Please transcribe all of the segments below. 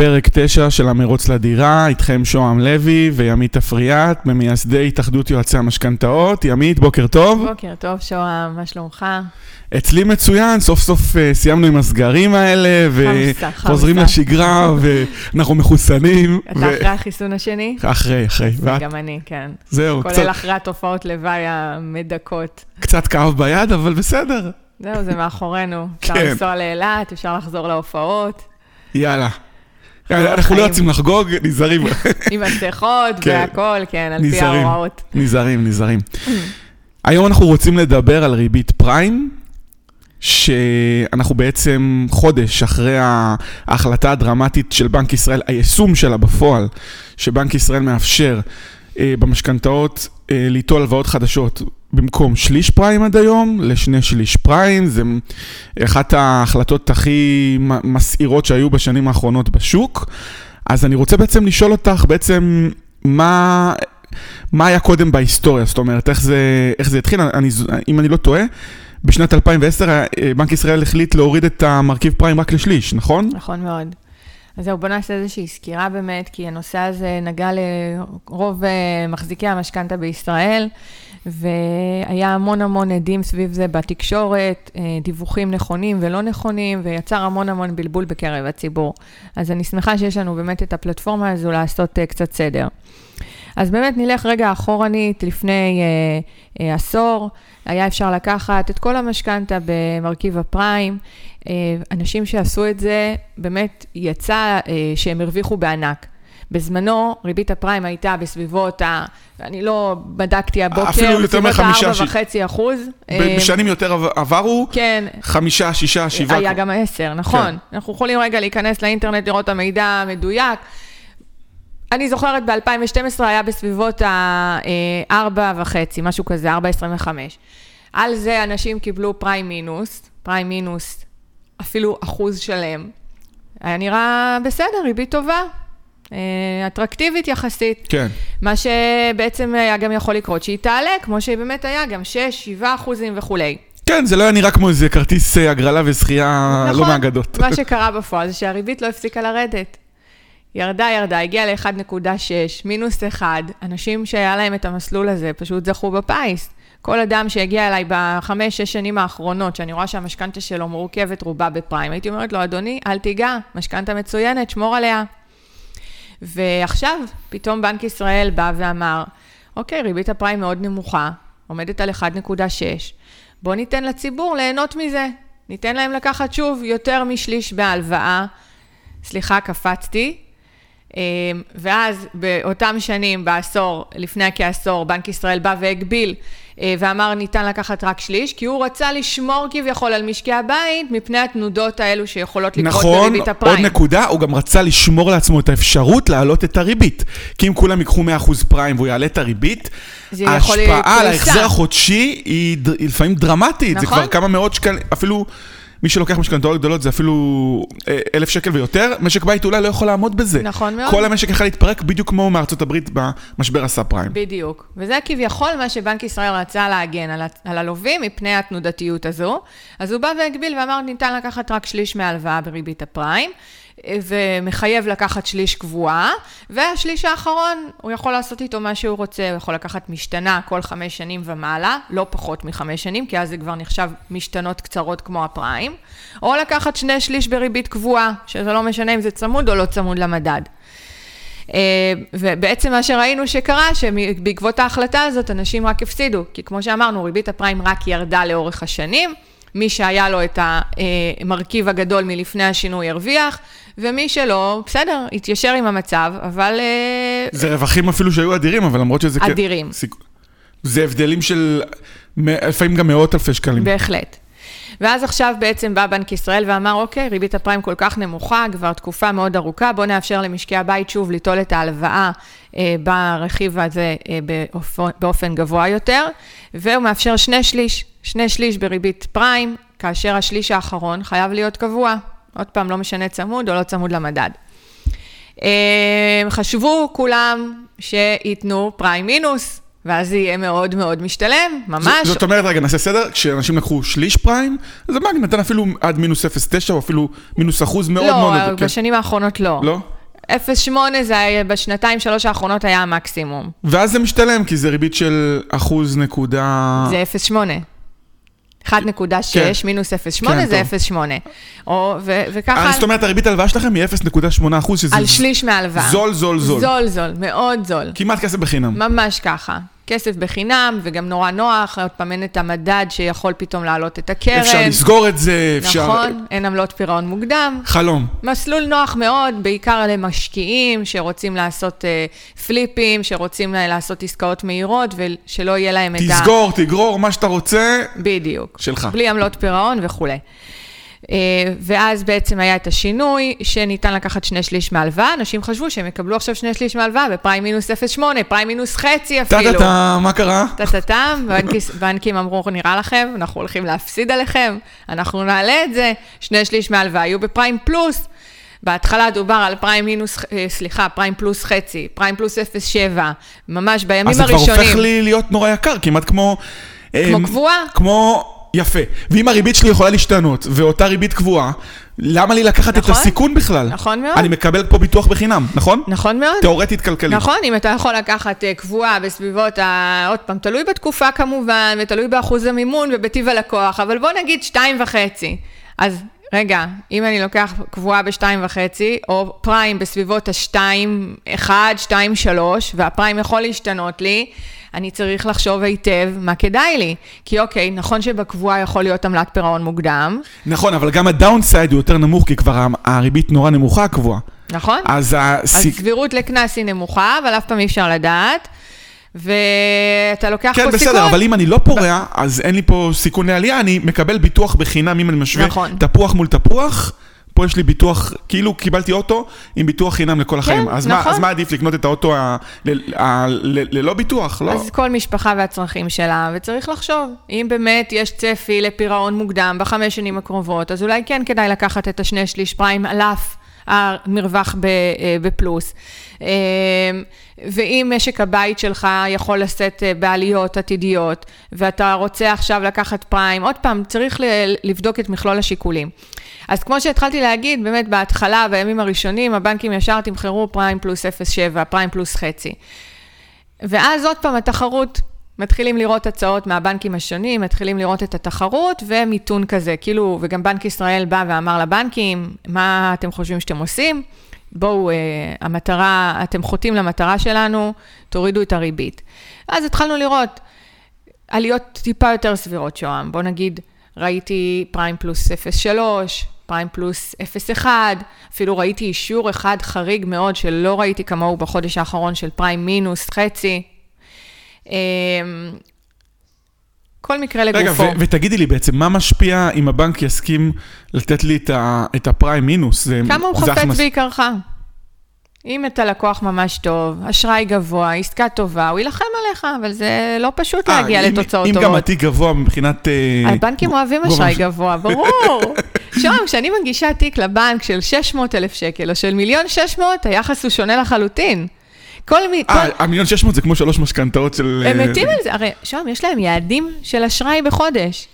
פרק 9 של המרוץ לדירה, איתכם שואם לוי וימית אפריאט, ממייסדי התחדות יועצי המשכנתאות. ימית, בוקר טוב. בוקר טוב שואם, מה שלומך? אצלי מצוין, סוף סוף סיימנו עם הסגרים האלה, וחוזרים לשגרה, ואנחנו מחוסנים. אתה אחרי החיסון השני? אחרי. גם אני, כן. זהו. כולל אחרי התופעות לוואי המדכאות. קצת כאב ביד, אבל בסדר. זהו, זה מאחורינו. אפשר לנסוע לאילת, אפשר לחזור להופעות. יאללה. אנחנו לא יוצאים לחגוג, נזהרים. עם הצחות והכל, כן, על פי ההוראות. נזהרים. היום אנחנו רוצים לדבר על ריבית פריים, שאנחנו בעצם חודש אחרי ההחלטה הדרמטית של בנק ישראל, היישום שלה בפועל, שבנק ישראל מאפשר במשכנתאות ליטול הלוואות חדשות במקום 1/3 פריים עד היום, ל2/3 פריים, זה אחת ההחלטות הכי מסעירות שהיו בשנים האחרונות בשוק. אז אני רוצה בעצם לשאול אותך בעצם מה היה קודם בהיסטוריה, זאת אומרת, איך זה התחיל, אם אני לא טועה, בשנת 2010 בנק ישראל החליט להוריד את המרכיב פריים רק ל1/3, נכון? נכון מאוד. אז זהו, בוא נעשה איזושהי סקירה באמת, כי הנושא הזה נגע לרוב מחזיקי המשכנתא בישראל, והיה המון עדים סביב זה בתקשורת, דיווחים נכונים ולא נכונים, ויצר המון בלבול בקרב הציבור. אז אני שמחה שיש לנו באמת את הפלטפורמה הזו לעשות קצת סדר. אז באמת נלך רגע אחורנית, לפני עשור, היה אפשר לקחת את כל המשכנתא במרכיב הפריים. אנשים שעשו את זה, באמת יצא שהם הרוויחו בענק. בזמנו, ריבית הפריים הייתה בסביבות אני לא בדקתי הבוקר, אפילו יותר מ-5.5%. בשנים יותר עברו, 5, 6, 7. היה גם 10, נכון. אנחנו יכולים רגע להיכנס לאינטרנט, לראות המידע מדויק. אני זוכרת ב-2012 היה בסביבות 4.5, משהו כזה, 4.25. על זה אנשים קיבלו פריים מינוס, אפילו 1% שלם. היה נראה בסדר, ריבית טובה, אטרקטיבית יחסית. כן. מה שבעצם היה גם יכול לקרות, שהיא תעלה, כמו שהיא באמת היה, גם 6-7% וכולי. כן, זה לא היה נראה כמו איזה כרטיס הגרלה וזכייה, נכון, לא מאגדות. מה שקרה בפועל זה שהריבית לא הפסיקה לרדת. ירדה, הגיעה ל-1.6, מינוס 1, אנשים שהיה להם את המסלול הזה פשוט זכו בפיס. כל אדם שהגיע אליי ב5-6 שנים האחרונות, שאני רואה שהמשכנתא שלו מורכבת רובה בפריים, הייתי אומרת לו, אדוני, אל תיגע, משכנתא מצוינת, שמור עליה. ועכשיו, פתאום בנק ישראל בא ואמר, אוקיי, ריבית הפריים מאוד נמוכה, עומדת על 1.6, בוא ניתן לציבור ליהנות מזה, ניתן להם לקחת שוב יותר מ1/3 בהלוואה, סליחה, קפצתי, ואז באותם שנים, בעשור, לפני כעשור, בנק ישראל בא והגביל, ואמר ניתן לקחת רק 1/3, כי הוא רצה לשמור כביכול על משקי הבית, מפני התנודות האלו שיכולות לקרות בריבית הפריים. נכון, עוד נקודה, הוא גם רצה לשמור לעצמו את האפשרות להעלות את הריבית, כי אם כולם יקחו 100% פריים והוא יעלה את הריבית, ההשפעה על ההחזר החודשי היא לפעמים דרמטית, נכון? זה כבר כמה מאות שקלים, אפילו מי שלוקח משכנתאות גדולות זה אפילו 1,000 שקל ויותר, משק בית אולי לא יכול לעמוד בזה. נכון מאוד. כל המשק יכול להתפרק בדיוק כמו מארצות הברית במשבר הסאב-פריים. בדיוק. וזה כביכול מה שבנק ישראל רצה להגן על הלווים מפני התנודתיות הזו. אז הוא בא והגביל ואמר, ניתן לקחת רק 1/3 מההלוואה בריבית הפריים, ומחייב לקחת 1/3 קבועה, וה1/3 האחרון הוא יכול לעשות איתו מה שהוא רוצה, הוא יכול לקחת משתנה כל 5 שנים ומעלה, לא פחות מ5 שנים, כי אז זה כבר נחשב משתנות קצרות כמו הפריים, או לקחת 2/3 בריבית קבועה, שזה לא משנה אם זה צמוד או לא צמוד למדד. ובעצם מה שראינו שקרה, שבעקבות ההחלטה הזאת אנשים רק הפסידו, כי כמו שאמרנו, ריבית הפריים רק ירדה לאורך השנים, מי שהיה לו את המרכיב הגדול מלפני השינוי הרוויח, ומי שלא, בסדר, התיישר עם המצב, אבל זה רווחים אפילו שהיו אדירים, אבל למרות שזה אדירים. זה הבדלים של לפעמים גם מאות אלפי שקלים. בהחלט. ואז עכשיו בעצם בא בנק ישראל ואמר, אוקיי, ריבית הפריים כל כך נמוכה, כבר תקופה מאוד ארוכה, בוא נאפשר למשקי הבית שוב ליטול את ההלוואה ברכיב הזה באופן גבוה יותר, והוא מאפשר 2/3 בריבית פריים, כאשר 1/3 האחרון חייב להיות קבוע. עוד פעם, לא משנה צמוד או לא צמוד למדד. חשבו כולם שיתנו פריים מינוס, ואז זה יהיה מאוד מאוד משתלם, ממש. זאת אומרת, רגע, נעשה סדר, כשאנשים לקחו שליש פריים, אז הבנק נתן אפילו עד מינוס 0.9, או אפילו מינוס אחוז מאוד מאוד. לא, בשנים האחרונות לא. לא? 0.8 זה בשנתיים, שלוש האחרונות היה המקסימום. ואז זה משתלם, כי זה ריבית של אחוז נקודה... זה 0.8. 1.6 מינוס 0.8 זה 0.8. וככה... זאת אומרת, הריבית הלוואה שלכם היא 0.8%. על שליש מהלוואה. זול, זול, זול. זול, זול, מאוד זול. כמעט כסף בחינם. ממש ככה. כסף בחינם, וגם נורא נוח, עוד פעם אין את המדד שיכול פתאום להעלות את הקרן. אפשר לסגור את זה, אפשר... נכון, אין עמלות פירעון מוקדם. חלום. מסלול נוח מאוד, בעיקר למשקיעים שרוצים לעשות פליפים, שרוצים לעשות עסקאות מהירות, ושלא יהיה להם את ה... תסגור, תגרור, מה שאתה רוצה. בדיוק. שלך. בלי עמלות פירעון וכו'. ואז בעצם היה את השינוי שניתן לקחת 2/3 מהלוואה, אנשים חשבו שהם יקבלו עכשיו 2/3 מהלוואה בפריים מינוס 0.8, פריים מינוס חצי אפילו. מה קרה? בנקים אמרו, נראה לכם, אנחנו הולכים להפסיד עליכם, אנחנו נעלה את זה, 2/3 מהלוואה היו בפריים פלוס, בהתחלה דובר על פריים פלוס חצי, פריים פלוס 0.7, ממש בימים הראשונים. אז זה כבר הופך לי להיות נורא יקר, כמעט כמו... כמו קבועה? כמו... יפה. ואם הריבית שלי יכולה להשתנות, ואותה ריבית קבועה, למה לי לקחת את הסיכון בכלל? נכון מאוד. אני מקבל פה ביטוח בחינם, נכון? נכון מאוד. תיאורטית כלכלית. נכון, אם אתה יכול לקחת קבועה בסביבות, עוד פעם, תלוי בתקופה כמובן, ותלוי באחוז המימון ובטיב הלקוח, אבל בוא נגיד 2.5. אז רגע, אם אני לוקח קבועה ב2.5, או פריים בסביבות ה2.1, 2.3, והפריים יכול להשתנות לי, אני צריך לחשוב היטב מה כדאי לי. כי אוקיי, נכון שבקבועה יכול להיות עמלת פירעון מוקדם. נכון, אבל גם הדאונסייד הוא יותר נמוך, כי כבר הריבית נורא נמוכה הקבועה. נכון. אז הסבירות לקנס היא נמוכה, אבל אף פעם אי אפשר לדעת. ואתה לוקח פה סיכון. כן, בסדר, אבל אם אני לא פורע, אז אין לי פה סיכון לעלייה, אני מקבל ביטוח בחינם, אם אני משווה תפוח מול תפוח, פה יש לי ביטוח, כאילו קיבלתי אוטו עם ביטוח חינם לכל החיים. אז מה עדיף לקנות את האוטו ללא ביטוח? אז כל משפחה והצרכים שלה, וצריך לחשוב. אם באמת יש צפי לפירעון מוקדם בחמש שנים הקרובות, אז אולי כן כדאי לקחת את 2/3 פריים אלף, המרווח בפלוס. ואם משק הבית שלך יכול לשאת בעליות עתידיות, ואתה רוצה עכשיו לקחת פריים, עוד פעם, צריך לבדוק את מכלול השיקולים. אז כמו שהתחלתי להגיד, באמת בהתחלה, בימים הראשונים, הבנקים ישר תמחרו פריים פלוס 0.7, פריים פלוס חצי. ואז עוד פעם התחרות, מתחילים לראות הצעות מהבנקים השונים, מתחילים לראות את התחרות ומיתון כזה, כאילו, וגם בנק ישראל בא ואמר לבנקים, מה אתם חושבים שאתם עושים? בואו, המטרה, אתם חוטאים למטרה שלנו, תורידו את הריבית. אז התחלנו לראות עליות טיפה יותר סבירות שואם, בוא נגיד, ראיתי פריים פלוס 0.3, פריים פלוס 0.1, אפילו ראיתי אישור אחד חריג מאוד, שלא ראיתי כמוהו בחודש האחרון של פריים מינוס חצי, כל מקרה לגופו. רגע, ותגידי לי בעצם, מה משפיע אם הבנק יסכים לתת לי את הפריים מינוס? כמה הוא חפץ בעיקרך? אם אתה לקוח ממש טוב, אשראי גבוה, עסקה טובה, הוא ילחם עליך, אבל זה לא פשוט להגיע לתוצאות טובות. אם גם התיק גבוה מבחינת... הבנקים אוהבים אשראי גבוה, ברור. שואם, כשאני מגישה תיק לבנק של 600,000 שקל, או של 1,600,000, היחס הוא שונה לחלוטין. המיליון 600 זה כמו 3 משכנתאות של... הם מתים על זה, הרי שם יש להם יעדים של אשראי בחודש.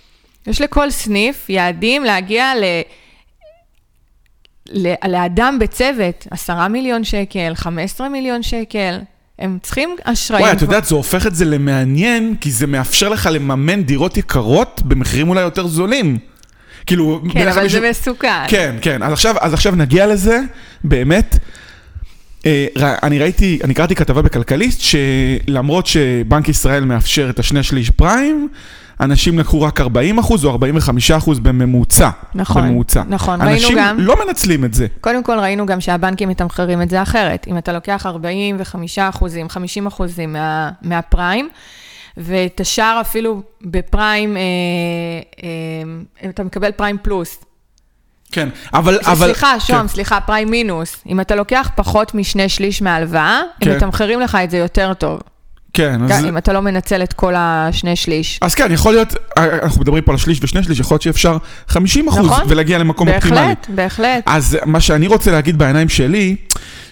יש לכל סניף יעדים להגיע לאדם בצוות, 10 מיליון שקל, 15 מיליון שקל, הם צריכים אשראי. וואי, את יודעת, זה הופך את זה למעניין, כי זה מאפשר לך לממן דירות יקרות במחירים אולי יותר זולים. כאילו... כן, אבל זה מסוכן. כן, כן, אז עכשיו נגיע לזה, באמת... אני קראתי כתבה בכלכליסט שלמרות שבנק ישראל מאפשר את 2/3 פריים, אנשים לקחו רק 40% או 45% בממוצע. נכון, נכון. אנשים לא מנצלים את זה. קודם כל ראינו גם שהבנקים מתמחרים את זה אחרת. אם אתה לוקח 45%, 50% מהפריים, ותשאר אפילו בפריים, אתה מקבל פריים פלוס. כן, אבל... סליחה, שום, סליחה, פריים מינוס. אם אתה לוקח פחות מ2/3 מהלוואה, הם מתמחרים לך את זה יותר טוב. כן, אז... אם אתה לא מנצל את כל ה2/3. אז כן, יכול להיות, אנחנו מדברים פה על 1/3 ו2/3, יכול להיות שאפשר 50% ולהגיע למקום אופטימלי. בהחלט, בהחלט. אז מה שאני רוצה להגיד בעיניים שלי,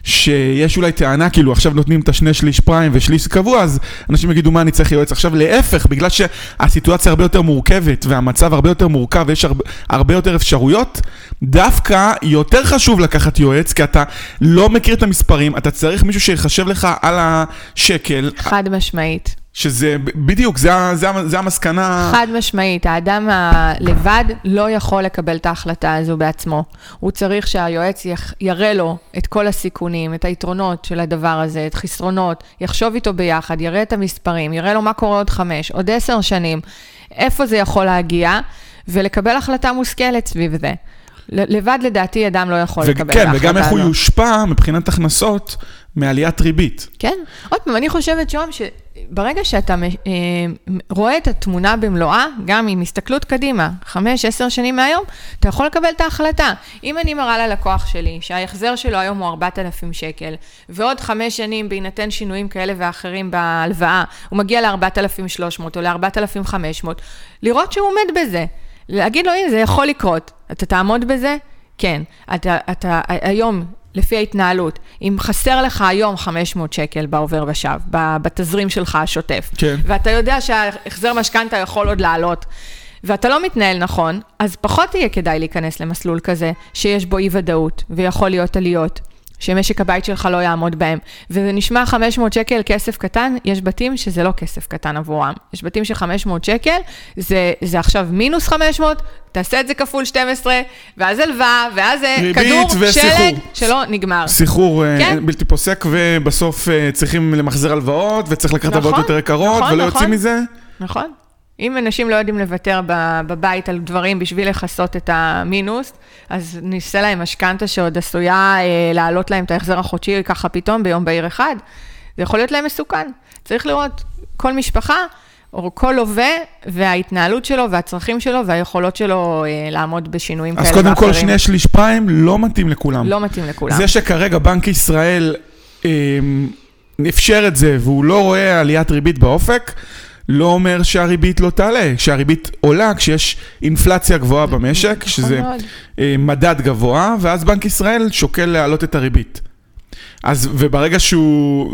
שיש אולי טענה, כאילו עכשיו נותנים את השני שליש פריים ושליש קבוע, אז אנשים יגידו מה אני צריך יועץ. עכשיו להפך, בגלל שהסיטואציה הרבה יותר מורכבת, והמצב הרבה יותר מורכב, ויש הרבה יותר אפשרויות, דווקא יותר חשוב לקחת יועץ, כי אתה לא מכיר את המספרים, אתה צריך מישהו שיחשב לך על השקל. חד משמעית. שזה בדיוק, זה המסקנה. חד משמעית, האדם הלבד לא יכול לקבל את ההחלטה הזו בעצמו. הוא צריך שהיועץ יראה לו את כל הסיכונים, את היתרונות של הדבר הזה, את חסרונות, יחשוב איתו ביחד, יראה את המספרים, יראה לו מה קורה עוד 5, עוד 10 שנים, איפה זה יכול להגיע, ולקבל החלטה מושכלת סביב זה. לבד לדעתי אדם לא יכול לקבל החלטה. כן, וגם איך הוא יושפע מבחינת הכנסות, מעליית ריבית. כן, עוד פעם, אני חושבת שום שברגע שאתה רואה את התמונה במלואה, גם עם הסתכלות קדימה, 5-10 שנים מהיום, אתה יכול לקבל את ההחלטה. אם אני מראה ללקוח שלי, שההחזר שלו היום הוא 4,000 שקל, ועוד 5 שנים בהינתן שינויים כאלה ואחרים בהלוואה, הוא מגיע ל-4,300 או ל-4,500, לראות שהוא עומד בזה. להגיד לו, הנה, זה יכול לקרות. אתה תעמוד בזה? כן. אתה היום, לפי ההתנהלות, אם חסר לך היום 500 שקל בעובר ושב, בתזרים שלך השוטף, כן. ואתה יודע שהחזר משכנתא יכול עוד לעלות, ואתה לא מתנהל נכון, אז פחות תהיה כדאי להיכנס למסלול כזה, שיש בו אי ודאות, ויכול להיות עליות, שמשק הבית שלך לא יעמוד בהם. וזה נשמע 500 שקל כסף קטן, יש בתים שזה לא כסף קטן עבורם. יש בתים ש-500 שקל, זה עכשיו מינוס 500, תעשה את זה כפול 12, ואז הלוואה, ואז כדור, שלג, שלא נגמר. סיחור בלתי פוסק, ובסוף צריכים למחזר הלוואות, וצריך לקחת הלוואות יותר יקרות, ולא יוצאים מזה. נכון. אם אנשים לא יודעים לוותר בבית על דברים בשביל לחסות את המינוס, אז נעשה להם משכנתא שעוד עשויה להעלות להם את ההחזר החודשי ככה פתאום ביום בהיר אחד. זה יכול להיות להם מסוכן. צריך לראות כל משפחה או כל לווה וההתנהלות שלו והצרכים שלו והיכולות שלו לעמוד בשינויים כאלה ואחרים. אז קודם כל 2/3 פריים לא מתאים לכולם. לא מתאים לכולם. זה שכרגע בנק ישראל אפשר את זה והוא לא רואה עליית ריבית באופק, לא אומר שהריבית לא תעלה, שהריבית עולה כשיש אינפלציה גבוהה במשק, שזה מדד גבוה, ואז בנק ישראל שוקל להעלות את הריבית. אז וברגע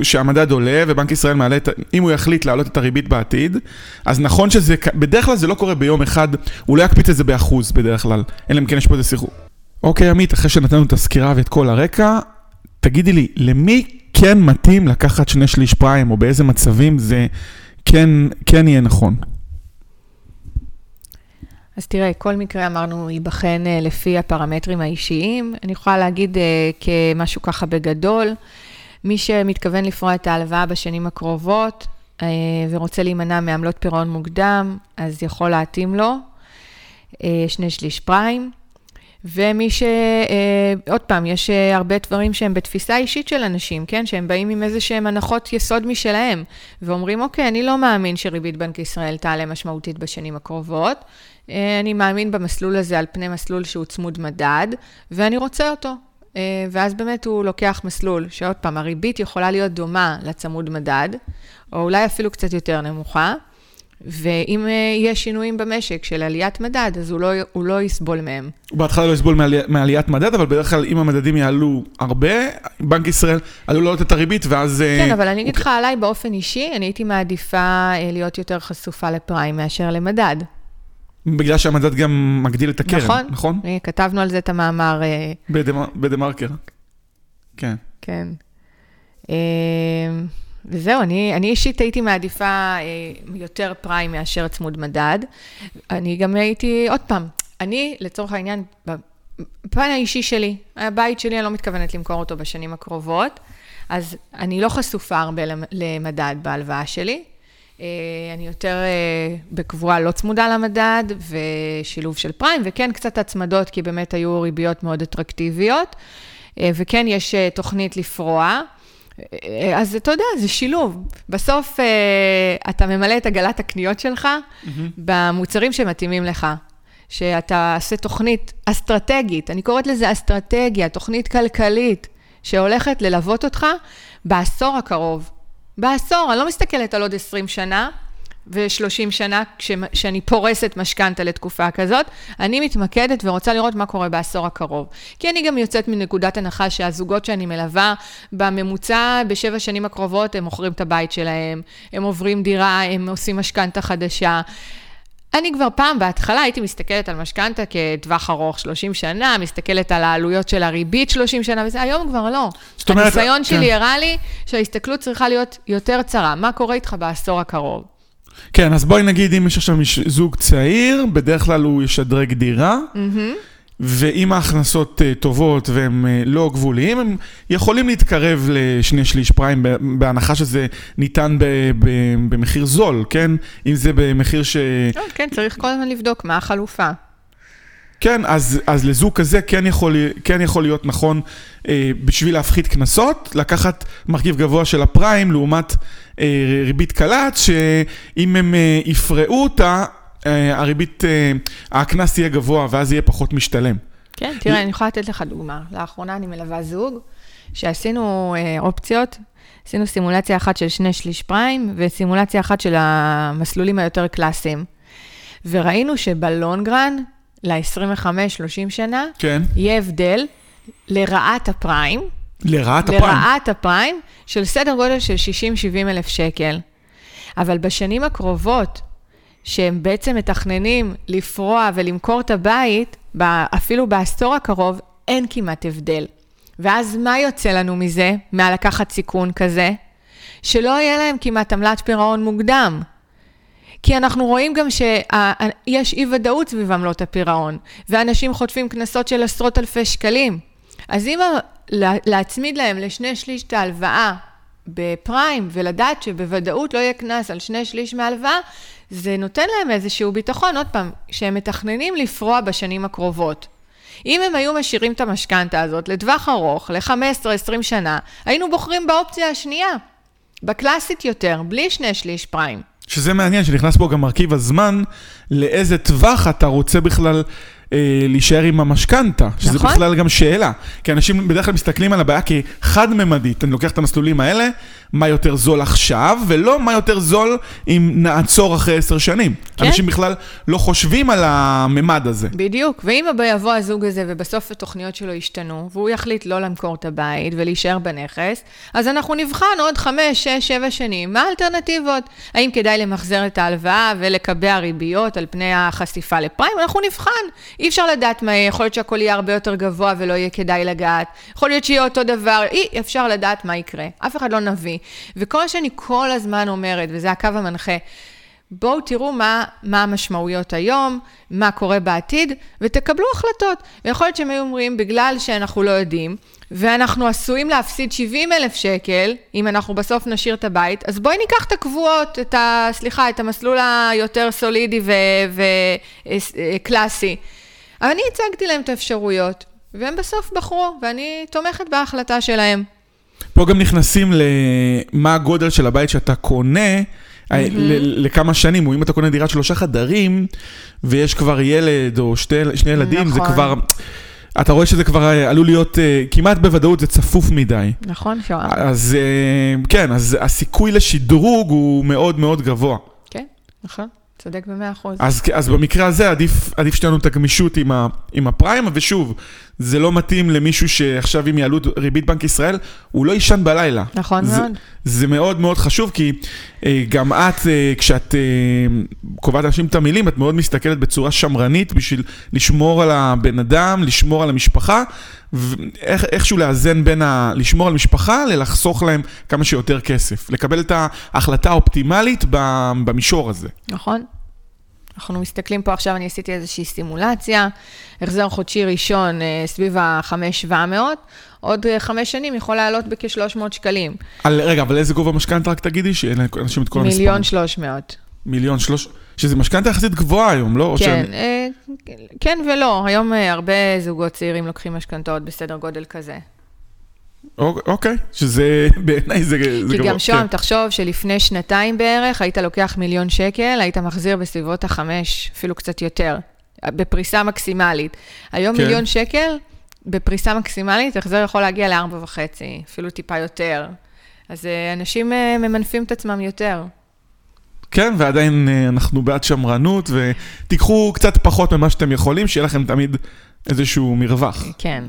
שהמדד עולה, ובנק ישראל מעלה, אם הוא יחליט להעלות את הריבית בעתיד, אז נכון שזה, בדרך כלל זה לא קורה ביום אחד, הוא לא יקפיץ את זה באחוז בדרך כלל, אלא אם כן יש פה איזה שיחור. אוקיי, עמית, אחרי שנתנו את הסקירה ואת כל הרקע, תגידי לי, למי כן מתאים לקחת 2/3 פריים, או באיזה מצבים זה כן יהיה נכון. אז תראה, כל מקרה אמרנו ייבחן לפי הפרמטרים האישיים. אני יכולה להגיד כמשהו ככה בגדול, מי שמתכוון לפרוע את ההלוואה בשנים הקרובות ורוצה להימנע מעמלות פירעון מוקדם, אז יכול להתאים לו 2/3 פריים. ומי שעוד פעם, יש הרבה דברים שהם בתפיסה אישית של אנשים, כן? שהם באים עם איזה שהם הנחות יסוד משלהם, ואומרים, אוקיי, אני לא מאמין שריבית בנק ישראל תעלה משמעותית בשנים הקרובות, אני מאמין במסלול הזה על פני מסלול שהוא צמוד מדד, ואני רוצה אותו. ואז באמת הוא לוקח מסלול, שעוד פעם, הריבית יכולה להיות דומה לצמוד מדד, או אולי אפילו קצת יותר נמוכה, ואם יש שינויים במשק של עליית מדד, אז הוא לא יסבול מהם. הוא בהתחלה לא יסבול מעליית מדד, אבל בדרך כלל אם המדדים יעלו הרבה, בנק ישראל עלול לעלות את הריבית, ואז... כן, אבל אני אגיד לך עליי באופן אישי, אני הייתי מעדיפה להיות יותר חשופה לפריים מאשר למדד. בגלל שהמדד גם מגדיל את הקרן, נכון? כתבנו על זה את המאמר... בדמרקר. כן. כן. וזהו, אני אישית הייתי מעדיפה יותר פריים מאשר צמוד מדד. אני גם הייתי, עוד פעם, אני לצורך העניין, בפן האישי שלי, הבית שלי, אני לא מתכוונת למכור אותו בשנים הקרובות, אז אני לא חשופה הרבה למדד בהלוואה שלי. אני יותר בקבועה לא צמודה למדד, ושילוב של פריים, וכן קצת הצמדות, כי באמת היו ריביות מאוד אטרקטיביות, וכן יש תוכנית לפרוע, אז אתה יודע, זה שילוב. בסוף אתה ממלא את עגלת הקניות שלך במוצרים שמתאימים לך, שאתה עושה תוכנית אסטרטגית, אני קוראת לזה אסטרטגיה, תוכנית כלכלית, שהולכת ללוות אותך בעשור הקרוב. בעשור, אני לא מסתכלת על עוד 20 שנה, ו-30 שנה, כשאני פורסת משכנתה לתקופה כזאת, אני מתמקדת ורוצה לראות מה קורה בעשור הקרוב. כי אני גם יוצאת מנקודת הנחה שהזוגות שאני מלווה, בממוצע, בשבע שנים הקרובות, הם מוכרים את הבית שלהם, הם עוברים דירה, הם עושים משכנתה חדשה. אני כבר פעם בהתחלה הייתי מסתכלת על משכנתה כטווח ארוך 30 שנה, מסתכלת על העלויות של הריבית 30 שנה, וזה היום כבר לא. הניסיון שלי הראה לי שההסתכלות צריכה להיות יותר צרה. מה קורה איתך בעשור הקרוב? כן, אז בואי נגיד, אם יש עכשיו זוג צעיר, בדרך כלל הוא ישדרג דירה, ואם ההכנסות טובות והם לא גבוליים, הם יכולים להתקרב לשני שליש פריים, בהנחה שזה ניתן במחיר זול, כן? אם זה במחיר ש... כן, צריך כל הזמן לבדוק מה החלופה. כן, אז לזוג כזה כן יכול להיות נכון בשביל להפחית כנסות, לקחת מרכיב גבוה של הפריים לעומת ריבית קלט, שאם הם יפרעו אותה, הריבית, הכנס יהיה גבוה ואז יהיה פחות משתלם. כן, תראה, אני יכולה לתת לך דוגמה. לאחרונה אני מלווה זוג שעשינו אופציות, עשינו סימולציה אחת של 2/3 פריים וסימולציה אחת של המסלולים היותר קלאסיים. וראינו שבלונגרן, ל-25-30 שנה, יהיה הבדל לרעת הפריים. לרעת הפריים? לרעת הפריים של סדר גודל של 60-70 אלף שקל. אבל בשנים הקרובות, שהם בעצם מתכננים לפרוע ולמכור את הבית, אפילו בעשור הקרוב, אין כמעט הבדל. ואז מה יוצא לנו מזה, מהלקחת סיכון כזה? שלא יהיה להם כמעט עמלת פירעון מוקדם. כי אנחנו רואים גם שיש אי ודאות סביב עמלות הפירעון, ואנשים חוטפים קנסות של עשרות אלפי שקלים. אז אם להצמיד להם ל2/3 את ההלוואה בפריים, ולדעת שבוודאות לא יהיה קנס על 2/3 מההלוואה, זה נותן להם איזשהו ביטחון, עוד פעם, שהם מתכננים לפרוע בשנים הקרובות. אם הם היו משאירים את המשכנתה הזאת לטווח ארוך, ל-15-20 שנה, היינו בוחרים באופציה השנייה, בקלאסית יותר, בלי 2/3 פריים. שזה מעניין, שנכנס בו גם מרכיב הזמן, לאיזה טווח אתה רוצה בכלל להישאר עם המשכנתה, שזה נכון? בכלל גם שאלה, כי אנשים בדרך כלל מסתכלים על הבעיה כחד-ממדית, אני לוקח את המסלולים האלה, מה יותר זול עכשיו, ולא מה יותר זול אם נעצור אחרי 10 שנים. כן? אנשים בכלל לא חושבים על הממד הזה. בדיוק, ואם הבא יבוא הזוג הזה, ובסוף התוכניות שלו ישתנו, והוא יחליט לא למכור את הבית ולהישאר בנכס, אז אנחנו נבחן עוד 5-6-7 שנים, מה האלטרנטיבות? האם כדאי למחזר את ההלוואה ולקבע ריביות על פני החשיפה לפריים? אנחנו נבחן. אי אפשר לדעת מה, יכול להיות שהכל יהיה הרבה יותר גבוה ולא יהיה כדאי לגעת, יכול להיות שיהיה אותו דבר, אי אפשר לדעת מה יקרה, אף אחד לא נביא. וכל שאני כל הזמן אומרת, וזה הקו המנחה, בואו תראו מה המשמעויות היום, מה קורה בעתיד, ותקבלו החלטות. ויכול להיות שהם היו אומרים, בגלל שאנחנו לא יודעים, ואנחנו עשויים להפסיד 70 אלף שקל, אם אנחנו בסוף נשאיר את הבית, אז בואי ניקח את הקבועות, את המסלול היותר סולידי וקלאסי. אבל אני הצגתי להם את האפשרויות, והם בסוף בחרו, ואני תומכת בהחלטה שלהם. פה גם נכנסים למה הגודל של הבית שאתה קונה, לכמה שנים, או אם אתה קונה דירת 3 חדרים, ויש כבר ילד או 2 ילדים, זה כבר... אתה רואה שזה כבר עלול להיות, כמעט בוודאות זה צפוף מדי. נכון, שואם. אז כן, אז הסיכוי לשדרוג הוא מאוד מאוד גבוה. כן, נכון, צודק ב100%. אז במקרה הזה עדיף שתנו את הגמישות עם הפריים, ושוב, זה לא מתאים למישהו שעכשיו אם יעלו ריבית בנק ישראל, הוא לא ישן בלילה. נכון מאוד. זה מאוד מאוד חשוב, כי גם את, כשאת קובעת אנשים את המילים, את מאוד מסתכלת בצורה שמרנית, בשביל לשמור על הבן אדם, לשמור על המשפחה, ואיכשהו לאזן בין לשמור על משפחה, ללחסוך להם כמה שיותר כסף. לקבל את ההחלטה האופטימלית במישור הזה. נכון. אנחנו מסתכלים פה עכשיו, אני עשיתי איזושהי סימולציה, החזר חודשי ראשון סביב ה-5,700, עוד 5 שנים יכול לעלות בכ-300 שקלים. רגע, אבל איזה גובה משכנתה, רק תגידי, שאין אנשים את כל המספר. 1,300,000. 1,300,000, שזה משכנתה יחסית גבוהה היום, לא? כן, כן ולא, היום הרבה זוגות צעירים לוקחים משכנתאות בסדר גודל כזה. אוקיי, שזה בעיניי זה גבוה. כי גם שואם, תחשוב שלפני 2 בערך, היית לוקח 1,000,000 שקל, היית מחזיר בסביבות 5, אפילו קצת יותר, בפריסה מקסימלית. היום 1,000,000 שקל, בפריסה מקסימלית, החזר יכול להגיע ל4.5, אפילו טיפה יותר. אז אנשים ממנפים את עצמם יותר. כן, ועדיין אנחנו בעד שמרנות, ותיקחו קצת פחות ממה שאתם יכולים, שיהיה לכם תמיד איזשהו מרווח. כן,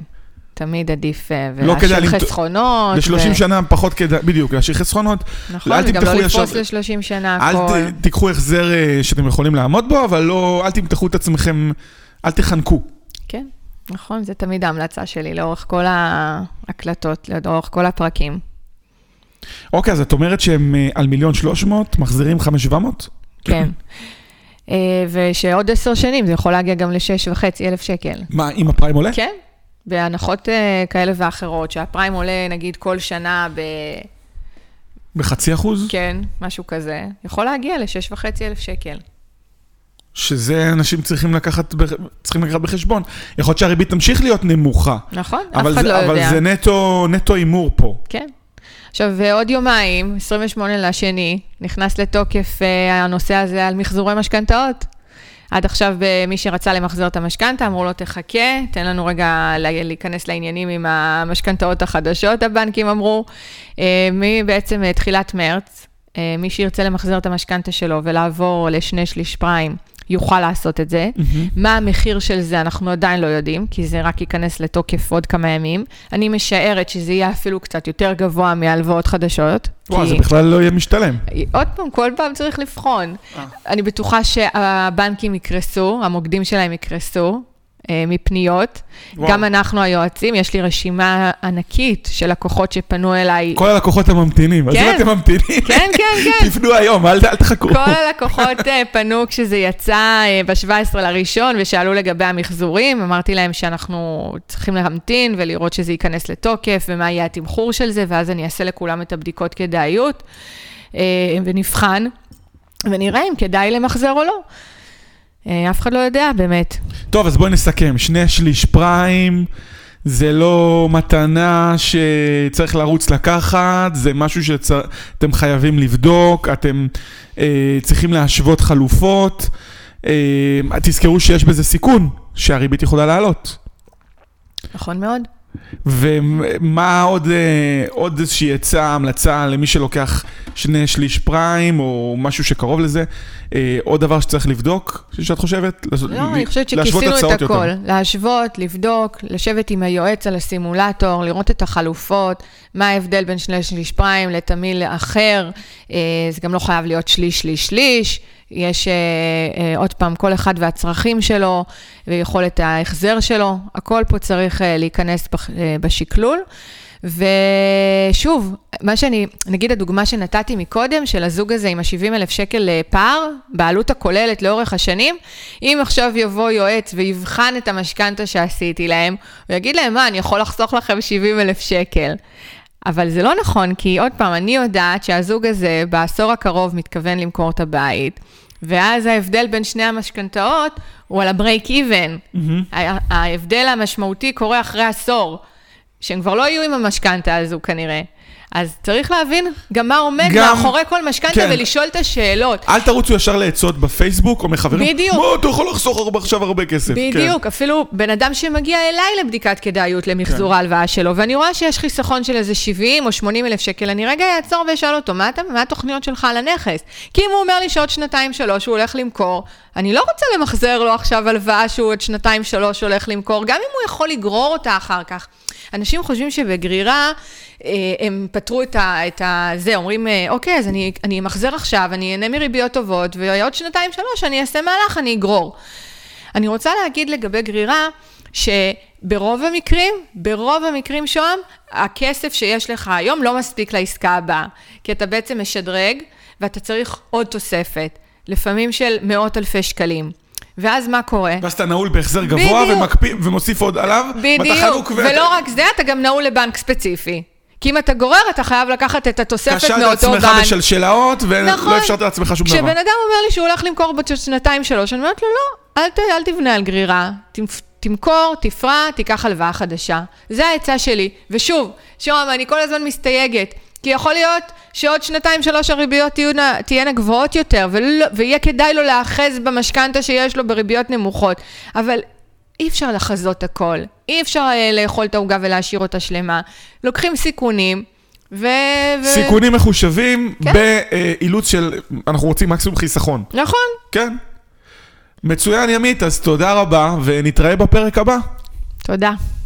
תמיד עדיף להשאיר חסכונות. ל-30 שנה פחות כדאי, בדיוק, להשאיר חסכונות. נכון, וגם לא לפרוס ל-30 שנה הכל. אל תיקחו החזר שאתם יכולים לעמוד בו, אבל אל תמתחו את עצמכם, אל תחנקו. כן, נכון, זה תמיד ההמלצה שלי, לאורך כל ההקלטות, לאורך כל הפרקים. אוקיי, אז את אומרת שהם על 1,300,000, מחזירים 5,700? כן. ושעוד 10 שנים זה יכול להגיע גם ל6,500 שקל. מה, אם הפריים עולה? כן, בהנחות כאלה ואחרות, שהפריים עולה נגיד כל שנה ב0.5%? כן, משהו כזה. יכול להגיע ל6,500 שקל. שזה אנשים צריכים לקחת בחשבון. יכול להיות שהריבית תמשיך להיות נמוכה. נכון, אף אחד לא יודע. אבל זה נטו אימור פה. כן. עכשיו, ועוד יומיים, 28/2, נכנס לתוקף הנושא הזה על מחזורי משכנתאות. עד עכשיו, מי שרצה למחזר את המשכנתה, אמרו לו, תחכה, תן לנו רגע להיכנס לעניינים עם המשכנתאות החדשות, הבנקים אמרו, בעצם תחילת מרץ, מי שירצה למחזר את המשכנתה שלו ולעבור ל2/3 פריים, יוכל לעשות את זה. מה המחיר של זה אנחנו עדיין לא יודעים, כי זה רק ייכנס לתוקף עוד כמה ימים. אני משערת שזה יהיה אפילו קצת יותר גבוה מהלוואות חדשות. וואו, זה בכלל לא יהיה משתלם. עוד פעם, כל פעם צריך לבחון. אני בטוחה שהבנקים יקרסו, המוקדים שלהם יקרסו מפניות. גם אנחנו היועצים, יש לי רשימה ענקית של לקוחות שפנו אליי. כל הלקוחות הממתינים, אז אם אתם ממתינים, תפנו היום, אל תחכו. כל הלקוחות פנו כשזה יצא ב17/1, ושאלו לגבי המחזורים, אמרתי להם שאנחנו צריכים להמתין, ולראות שזה ייכנס לתוקף, ומה יהיה התמחור של זה, ואז אני אעשה לכולם את הבדיקות כדאיות, ונבחן, ונראה אם כדאי למחזר או לא. אף אחד לא יודע, באמת. טוב, אז בואי נסכם. 2/3 פריים, זה לא מתנה שצריך לרוץ לקחת, זה משהו שאתם חייבים לבדוק, אתם צריכים להשוות חלופות, תזכרו שיש בזה סיכון, שהריבית יכולה לעלות. נכון מאוד. ומה עוד איזושהי עצה, המלצה למי שלוקח 2/3 פריים, או משהו שקרוב לזה, עוד דבר שצריך לבדוק, שאת חושבת? לא, אני חושבת שכיסינו את הכל. להשוות, לבדוק, לשבת עם היועץ על הסימולטור, לראות את החלופות, מה ההבדל בין 2/3 פריים לתמיל אחר, זה גם לא חייב להיות 1/3, יש עוד פעם כל אחד והצרכים שלו, ויכולת ההחזר שלו, הכל פה צריך להיכנס בשקלול, ושוב, מה שאני, נגיד הדוגמה שנתתי מקודם, של הזוג הזה עם ה70,000 שקל פער, בעלות הכוללת לאורך השנים, אם עכשיו יבוא יועץ ויבחן את המשכנתה שעשיתי להם, הוא יגיד להם, מה, אני יכול לחסוך לכם 70,000 שקל. אבל זה לא נכון, כי עוד פעם, אני יודעת שהזוג הזה בעשור הקרוב מתכוון למכור את הבית, ואז ההבדל בין שני המשכנתאות הוא על הברייק איבן. ההבדל המשמעותי קורה אחרי עשור, שהם כבר לא יהיו עם המשכנתה הזו כנראה. אז צריך להבין גם מה עומד מאחורי כל משכנתה, כן. ולשאול את השאלות. אל תרוצו ישר לעצות בפייסבוק או מחברים. בדיוק. מה, אתה יכול לחסוך עכשיו הרבה כסף. בדיוק, כן. אפילו בן אדם שמגיע אליי לבדיקת כדאיות למחזור ההלוואה שלו, ואני רואה שיש חיסכון של איזה 70,000 או 80,000 שקל, אני רגע אעצור ואשאל אותו, מה התוכניות שלך על הנכס? כי אם הוא אומר לי שעוד 2-3 הוא הולך למכור, אני לא רוצה למחזר לו עכשיו הלוואה שהוא עוד 2-3 הולך למכור, גם אם הוא יכול לגרור אותה אחר כך. אנשים חושבים שבגרירה הם פתרו את זה, אומרים, אוקיי, אז אני מחזר עכשיו, אני אהנה מריביות טובות, ועוד 2-3, אני אעשה מהלך, אני אגרור. אני רוצה להגיד לגבי גרירה, שברוב המקרים שום, הכסף שיש לך היום לא מספיק לעסקה הבאה, כי אתה בעצם משדרג, ואתה צריך עוד תוספת, לפעמים של מאות אלפי שקלים. ואז מה קורה? ואז אתה נעול בהחזר גבוה ומוסיף עוד עליו. בדיוק, ולא רק זה, אתה גם נעול לבנק ספציפי. כי אם אתה גורר, אתה חייב לקחת את התוספת מאותו בנק. קשת עצמך בשלשלאות, ולא אפשרת לעצמך שום דבר. כשבן אדם אומר לי שהוא הולך למכור בעוד 2-3, אני אומרת לו, לא, אל תבנה על גרירה. תמכור, תפרע, תיקח הלוואה חדשה. זה העצה שלי. ושוב, שום, אני כל הזמן מסתייגת. כי יכול להיות שעוד 2-3 הריביות תהיינה גבוהות יותר, ויהיה כדאי לו לאחז במשכנתה שיש לו בריביות נמוכות. אבל אי אפשר לחזות הכל, אי אפשר לאכול את העוגה ולהשאיר אותה שלמה. לוקחים סיכונים, סיכונים מחושבים באילוץ של, אנחנו רוצים מקסימום חיסכון. נכון. כן. מצוין ימית, אז תודה רבה, ונתראה בפרק הבא. תודה.